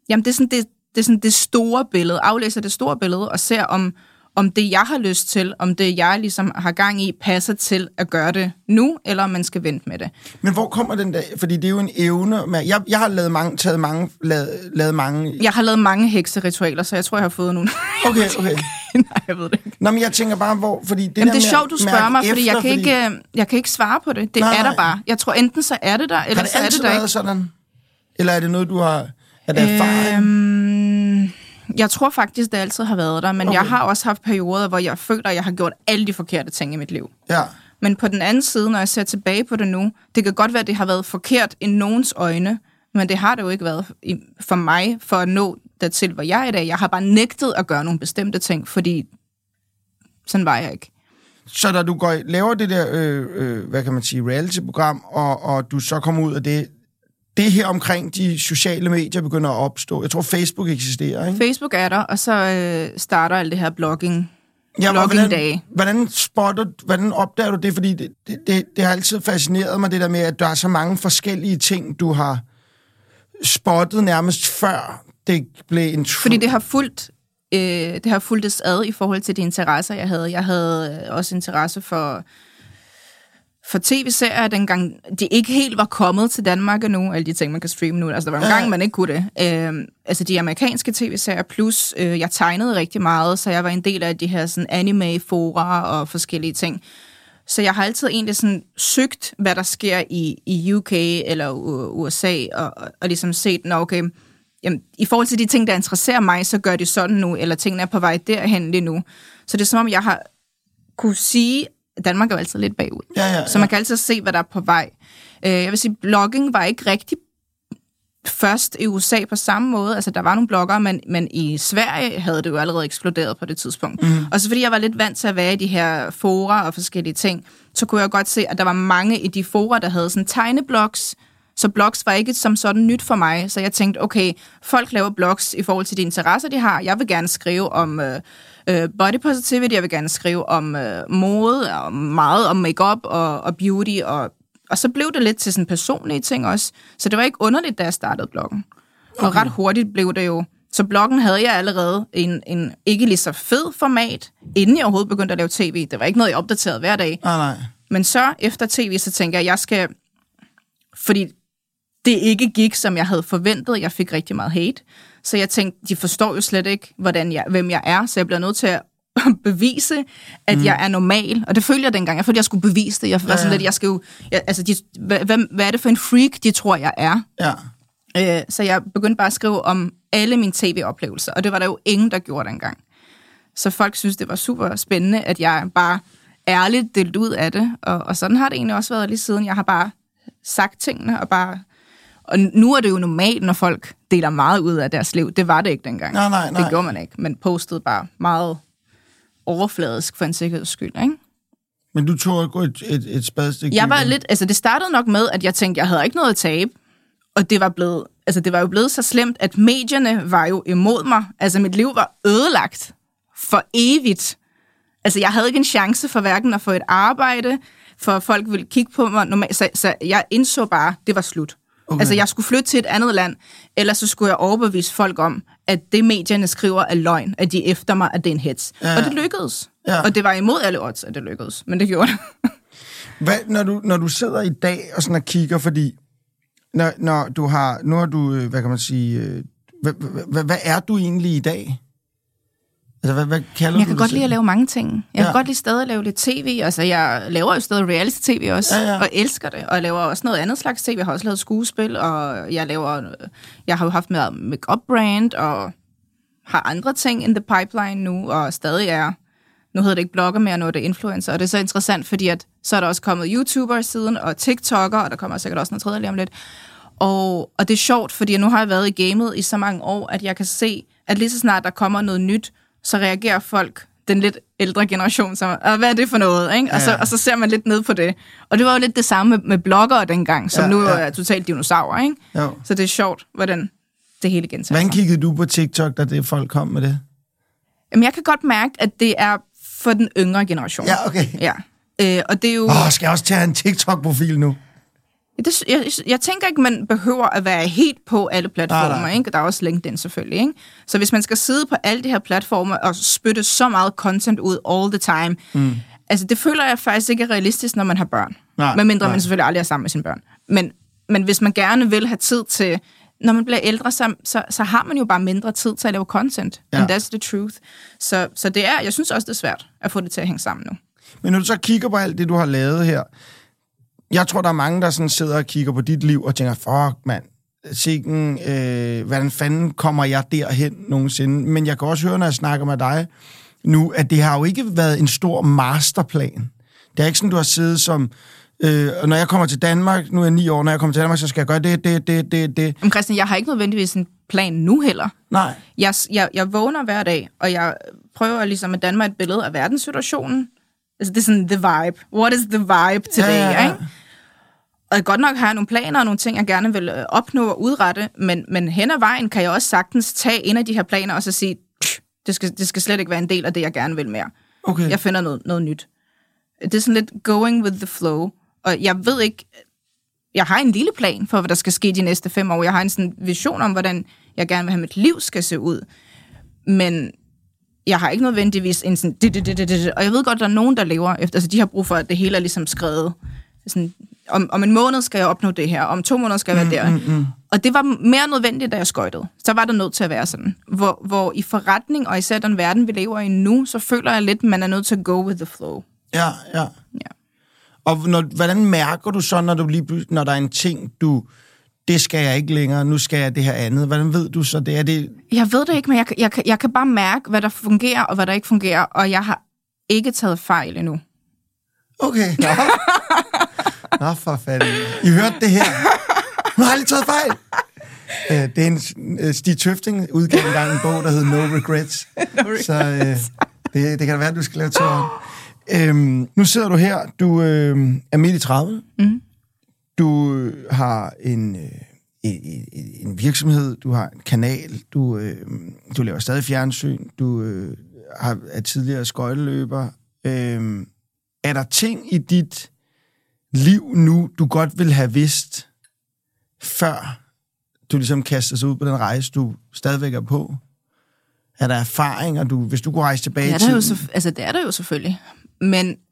Jamen det er sådan, det det er sådan det store billede, aflæser det store billede og ser om det, jeg har lyst til, om det, jeg ligesom har gang i, passer til at gøre det nu, eller om man skal vente med det. Men hvor kommer den der? Fordi det er jo en evne. Jeg har lavet mange... Jeg har lavet mange hekseritualer, så jeg tror, jeg har fået nogle. Okay. Nej, jeg ved det ikke. Nå, men jeg tænker bare, hvor... Fordi det, jamen, det er sjovt, du spørger mig, fordi jeg kan ikke svare på det. Det nej, er der bare. Jeg tror, enten så er det der, eller så er det der ikke. Har det altid været sådan? Eller er det noget, du har... Er det erfaring? Jeg tror faktisk, det altid har været der, men okay. Jeg har også haft perioder, hvor jeg føler, at jeg har gjort alle de forkerte ting i mit liv. Ja. Men på den anden side, når jeg ser tilbage på det nu, det kan godt være, at det har været forkert i nogens øjne, men det har det jo ikke været for mig, for at nå dertil, hvor jeg er i dag. Jeg har bare nægtet at gøre nogle bestemte ting, fordi sådan var jeg ikke. Så da du laver det der, hvad kan man sige, reality-program, og du så kommer ud af det... Det her omkring de sociale medier begynder at opstå. Jeg tror, Facebook eksisterer, ikke? Facebook er der, og så starter alt det her blogging. Ja, hvordan opdager du det? Fordi det har altid fascineret mig, det der med, at der er så mange forskellige ting, du har spottet nærmest før det blev en... Fordi det har fulgtes ad i forhold til de interesser, jeg havde. Jeg havde også interesse for tv-serier, dengang de ikke helt var kommet til Danmark endnu, alle de ting, man kan streame nu. Altså, der var en gang, man ikke kunne det. Altså, de amerikanske tv-serier, plus jeg tegnede rigtig meget, så jeg var en del af de her sådan, anime-fora og forskellige ting. Så jeg har altid egentlig sådan, søgt, hvad der sker i UK eller USA, og ligesom set, nå, okay, jamen, i forhold til de ting, der interesserer mig, så gør de sådan nu, eller tingene er på vej derhen lige nu. Så det er som om, jeg har kunne sige, Danmark er jo altid lidt bagud, så man kan altid se, hvad der er på vej. Jeg vil sige, blogging var ikke rigtig først i USA på samme måde. Altså, der var nogle bloggere, men i Sverige havde det jo allerede eksploderet på det tidspunkt. Mm. Og så fordi jeg var lidt vant til at være i de her fora og forskellige ting, så kunne jeg godt se, at der var mange i de fora, der havde sådan tegneblogs. Så blogs var ikke som sådan nyt for mig. Så jeg tænkte, okay, folk laver blogs i forhold til de interesser, de har. Jeg vil gerne skrive om... body positivity, jeg vil gerne skrive om mode, og meget om makeup og beauty, og så blev det lidt til sådan personlige ting også. Så det var ikke underligt, da jeg startede bloggen. Okay. Og ret hurtigt blev det jo. Så bloggen havde jeg allerede en ikke lige så fed format, inden jeg overhovedet begyndte at lave tv. Det var ikke noget, jeg opdaterede hver dag. Oh, nej. Men så efter tv, så tænker jeg skal... Fordi det ikke gik, som jeg havde forventet. Jeg fik rigtig meget hate. Så jeg tænkte, de forstår jo slet ikke, hvem jeg er, så jeg bliver nødt til at bevise, at jeg er normal. Og det følte jeg dengang. Jeg følte, jeg skulle bevise det. Jeg var sådan lidt, jeg skal jo... hvad er det for en freak, de tror, jeg er? Ja. Så jeg begyndte bare at skrive om alle mine tv-oplevelser, og det var der jo ingen, der gjorde dengang. Så folk synes, det var super spændende, at jeg bare ærligt delte ud af det, og sådan har det egentlig også været lige siden. Jeg har bare sagt tingene, og nu er det jo normalt, når folk deler meget ud af deres liv. Det var det ikke dengang. Nej. Det gjorde man ikke. Man postede bare meget overfladisk for en sikkerheds skyld, ikke? Men du tog et spadestik. Jeg var lidt... Altså, det startede nok med, at jeg tænkte, jeg havde ikke noget at tabe. Og det var jo blevet så slemt, at medierne var jo imod mig. Altså, mit liv var ødelagt for evigt. Altså, jeg havde ikke en chance for hverken at få et arbejde, for folk ville kigge på mig normalt. Så jeg indså bare, det var slut. Okay. Altså, jeg skulle flytte til et andet land, eller så skulle jeg overbevise folk om, at det medierne skriver er løgn, at de efter mig, at det er en hets. Ja. Og det lykkedes. Ja. Og det var imod alle odds, at det lykkedes. Men det gjorde det. Hvad, når du sidder i dag og sådan og kigger, fordi når du har... Nu har du, hvad kan man sige... Hvad er du egentlig i dag? Altså, hvad kalder jeg du kan godt lide at lave mange ting. Jeg kan godt lide stadig at lave lidt tv. Altså, jeg laver jo stadig reality-tv også, og elsker det. Og jeg laver også noget andet slags tv. Jeg har også lavet skuespil, og jeg har jo haft med make-up-brand, og har andre ting in the pipeline nu, og stadig er... Nu hedder det ikke blogger mere, nu er det influencer. Og det er så interessant, fordi at, så er der også kommet YouTuber siden, og TikToker, og der kommer sikkert også noget tredje lige om lidt. Og det er sjovt, fordi nu har jeg været i gamet i så mange år, at jeg kan se, at lige så snart der kommer noget nyt, så reagerer folk, den lidt ældre generation, som, hvad er det for noget? Ikke? Og så ser man lidt ned på det. Og det var jo lidt det samme med bloggere dengang, som nu er totalt dinosaurer. Ikke? Så det er sjovt, hvordan det hele gentager sig. Hvordan kiggede du på TikTok, da det folk kom med det? Jamen, jeg kan godt mærke, at det er for den yngre generation. Ja, okay. Ja. Og det er jo... skal jeg også tage en TikTok-profil nu? Det, jeg tænker ikke, man behøver at være helt på alle platformer. Nej, nej. Ikke? Der er også LinkedIn selvfølgelig. Ikke? Så hvis man skal sidde på alle de her platformer og spytte så meget content ud all the time, altså det føler jeg faktisk ikke er realistisk, når man har børn. Nej, medmindre man selvfølgelig aldrig er sammen med sine børn. Men hvis man gerne vil have tid til... Når man bliver ældre, så har man jo bare mindre tid til at lave content. Ja. And that's the truth. Så det er, jeg synes også, det er svært at få det til at hænge sammen nu. Men når du så kigger på alt det, du har lavet her... Jeg tror, der er mange, der sådan sidder og kigger på dit liv og tænker, fuck, mand, sikken, hvordan fanden kommer jeg derhen nogensinde? Men jeg kan også høre, når jeg snakker med dig nu, at det har jo ikke været en stor masterplan. Det er ikke sådan, du har siddet som... når jeg kommer til Danmark, nu er jeg 9 år, når jeg kommer til Danmark, så skal jeg gøre det. Men Christian, jeg har ikke nødvendigvis en plan nu heller. Nej. Jeg vågner hver dag, og jeg prøver ligesom at danne mig et billede af verdenssituationen. Altså, det er sådan the vibe. What is the vibe today, ja. Ikke? Og godt nok har jeg nogle planer og nogle ting, jeg gerne vil opnå og udrette, men hen ad vejen kan jeg også sagtens tage en af de her planer og så sige, det skal slet ikke være en del af det, jeg gerne vil mere. Okay. Jeg finder noget nyt. Det er sådan lidt going with the flow. Og jeg ved ikke, jeg har en lille plan for, hvad der skal ske de næste 5 år. Jeg har en sådan vision om, hvordan jeg gerne vil have mit liv skal se ud. Men jeg har ikke nødvendigvis en sådan... Og jeg ved godt, der er nogen, der lever efter... Altså, de har brug for, at det hele er ligesom skrevet. Sådan, om en måned skal jeg opnå det her, om 2 måneder skal jeg være der. Og det var mere nødvendigt, da jeg skøjtede. Så var det nødt til at være sådan. Hvor i forretning, og især den verden, vi lever i nu, så føler jeg lidt, man er nødt til at go with the flow. Ja. Og hvordan mærker du så, når der er en ting, det skal jeg ikke længere, nu skal jeg det her andet? Hvordan ved du så det? Er det... Jeg ved det ikke, men jeg kan bare mærke, hvad der fungerer og hvad der ikke fungerer, og jeg har ikke taget fejl endnu. Okay. Nå for fanden. I hørte det her. Nu har jeg aldrig taget fejl. Det er en Stig Tøfting udgav engang en bog, der hed No Regrets. Så det kan da være, at du skal lave tøren. Nu sidder du her, du er midt i 30, du har en virksomhed, du har en kanal, du laver stadig fjernsyn, du er tidligere skøjteløber. Er der ting i dit liv nu, du godt vil have vidst, før du ligesom kaster sig ud på den rejse, du stadigvæk er på? Er der erfaringer, hvis du kunne rejse tilbage til? Altså, det er der jo selvfølgelig.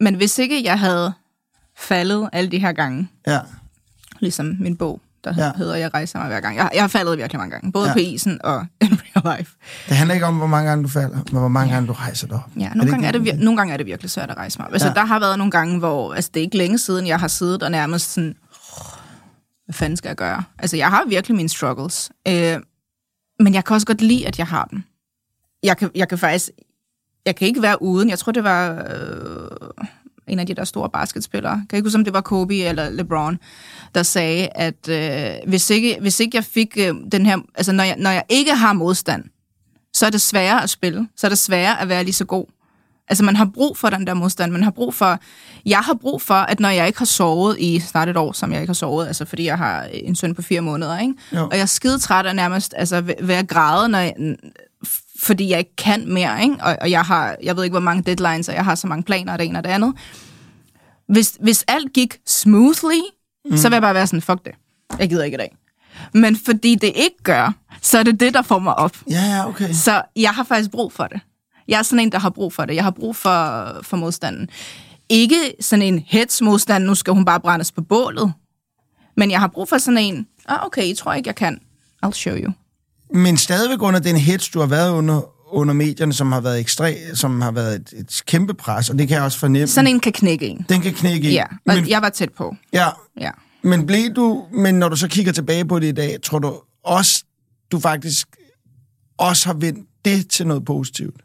Men hvis ikke jeg havde faldet alle de her gange, ligesom min bog, der hedder Jeg rejser mig hver gang. Jeg har faldet virkelig mange gange, både på isen og in real life. Det handler ikke om, hvor mange gange du falder, men hvor mange gange du rejser dig op. Ja, nogle gange er det virkelig svært at rejse mig op. Altså, der har været nogle gange, hvor det er ikke længe siden, jeg har siddet og nærmest sådan, hvad fanden skal jeg gøre? Altså, jeg har virkelig mine struggles, men jeg kan også godt lide, at jeg har dem. Jeg kan ikke være uden. Jeg tror, det var en af de der store basketspillere. Kan jeg ikke huske, om det var Kobe eller LeBron, der sagde, at hvis ikke jeg fik den her... Altså, når jeg ikke har modstand, så er det sværere at spille. Så er det sværere at være lige så god. Altså, man har brug for den der modstand. Jeg har brug for, at når jeg ikke har sovet i snart et år, som jeg ikke har sovet, altså fordi jeg har en søn på 4 måneder, ikke? Og jeg er skidetræt og nærmest ved at græde, når jeg... fordi jeg ikke kan mere, ikke? Og jeg ved ikke, hvor mange deadlines, og jeg har så mange planer, og det ene og det andet. Hvis alt gik smoothly, så vil jeg bare være sådan, fuck det, jeg gider ikke i dag. Men fordi det ikke gør, så er det det, der får mig op. Ja, okay. Så jeg har faktisk brug for det. Jeg er sådan en, der har brug for det. Jeg har brug for modstanden. Ikke sådan en heads-modstand, nu skal hun bare brændes på bålet. Men jeg har brug for sådan en, okay, jeg tror ikke, jeg kan. I'll show you. Men stadigvæk under den hets, du har været under medierne, som har været et kæmpe pres, og det kan jeg også fornemme. Sådan en kan knække en. Den kan knække en. Ja, og jeg var tæt på. Ja. Men når du så kigger tilbage på det i dag, tror du også, du faktisk også har vendt det til noget positivt?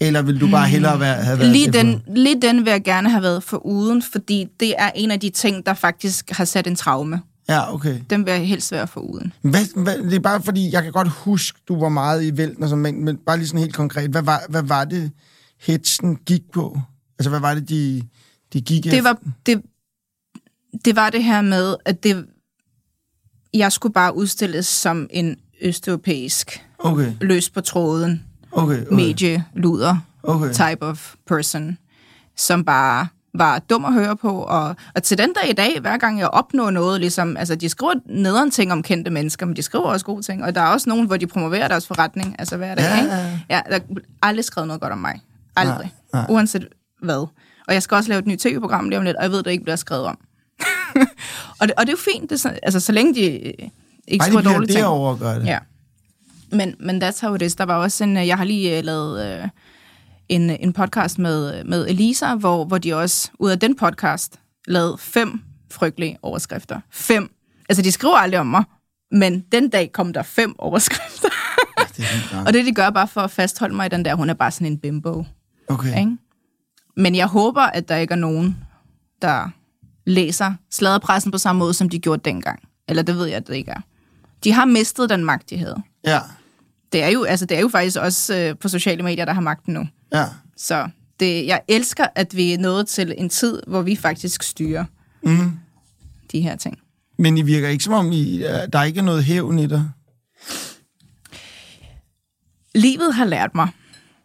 Eller vil du bare hellere have været... Lige den vil jeg gerne have været foruden, fordi det er en af de ting, der faktisk har sat en traume. Ja, okay. Den vil jeg helst være foruden. Det er bare fordi, jeg kan godt huske, du var meget i vælten og sådan, men bare lige sådan helt konkret. Hvad var det, hetsen gik på? Altså, hvad var det, de gik efter? Det var det her med, at jeg skulle bare udstilles som en østeuropæisk, løs på tråden, medieluder, type of person, som bare var dum at høre på, og til den dag i dag, hver gang jeg opnår noget, ligesom, altså de skriver nederen ting om kendte mennesker, men de skriver også gode ting, og der er også nogen, hvor de promoverer deres forretning, altså hver dag, ikke? Ja, der er aldrig skrevet noget godt om mig. Aldrig. Nej. Uanset hvad. Og jeg skal også lave et nyt tv-program lige om lidt, og jeg ved, der ikke bliver skrevet om. og det er jo fint, det er, altså så længe de ikke skriver dårlige ting. Det bliver det. Ja. Men that's how it is. Der var også en, jeg har lige lavet en podcast med Elisa, hvor de også, ud af den podcast, lavede 5 frygtelige overskrifter. 5. Altså, de skriver aldrig om mig, men den dag kom der 5 overskrifter. Ja, det er og det, de gør bare for at fastholde mig i den der, hun er bare sådan en bimbo. Okay. Ikke? Men jeg håber, at der ikke er nogen, der læser sladderpressen på samme måde, som de gjorde dengang. Eller det ved jeg, at det ikke er. De har mistet den magt, de havde. Ja. Det er jo faktisk også på sociale medier, der har magten nu. Ja. Så det, jeg elsker, at vi er nået til en tid, hvor vi faktisk styrer de her ting. Men I virker ikke som om, der ikke er noget hævn i dig? Livet har lært mig.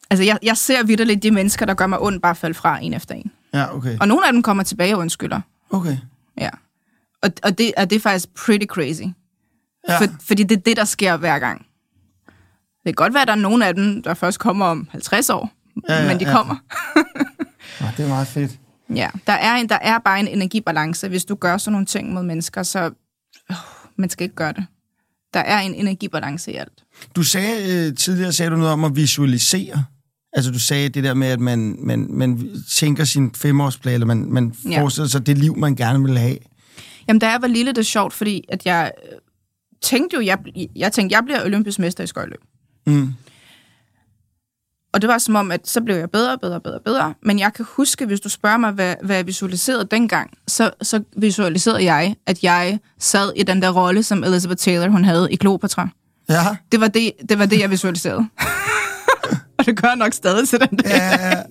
Altså, jeg ser vitterligt de mennesker, der gør mig ondt, bare falde fra en efter en. Ja, okay. Og nogle af dem kommer tilbage og undskylder. Okay. Ja. Og det er faktisk pretty crazy. Ja. Fordi det er det, der sker hver gang. Det kan godt være, at der er nogen af dem, der først kommer om 50 år, men de kommer. Det er meget fedt. Ja, der er bare en energibalance. Hvis du gør sådan nogle ting mod mennesker, så man skal ikke gøre det. Der er en energibalance i alt. Du sagde tidligere noget om at visualisere. Altså du sagde det der med, at man tænker sin 5-årsplan, eller man forestiller sig det liv, man gerne vil have. Jamen da jeg var lille, det er sjovt, fordi at jeg tænkte, jeg bliver olympisk mester i skøjteløb. Mm. Og det var som om, at så blev jeg bedre. Men jeg kan huske, hvis du spørger mig, hvad jeg visualiserede dengang, så visualiserede jeg, at jeg sad i den der rolle, som Elizabeth Taylor, hun havde i Cleopatra. Ja. Det var det, jeg visualiserede. Og det gør jeg nok stadig til den dag. Ja.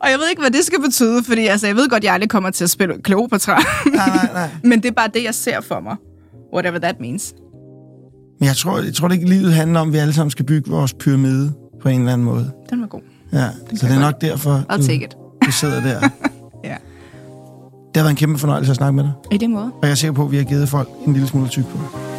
Og jeg ved ikke, hvad det skal betyde, fordi altså, jeg ved godt, jeg aldrig kommer til at spille Cleopatra. Nej. Men det er bare det, jeg ser for mig. Whatever that means. Men jeg tror det ikke, livet handler om, at vi alle sammen skal bygge vores pyramide på en eller anden måde. Den var god. Ja, så det er nok derfor, du sidder der. Ja. Det har været en kæmpe fornøjelse at snakke med dig. I den måde. Og jeg er sikker på, at vi har givet folk en lille smule tyk på.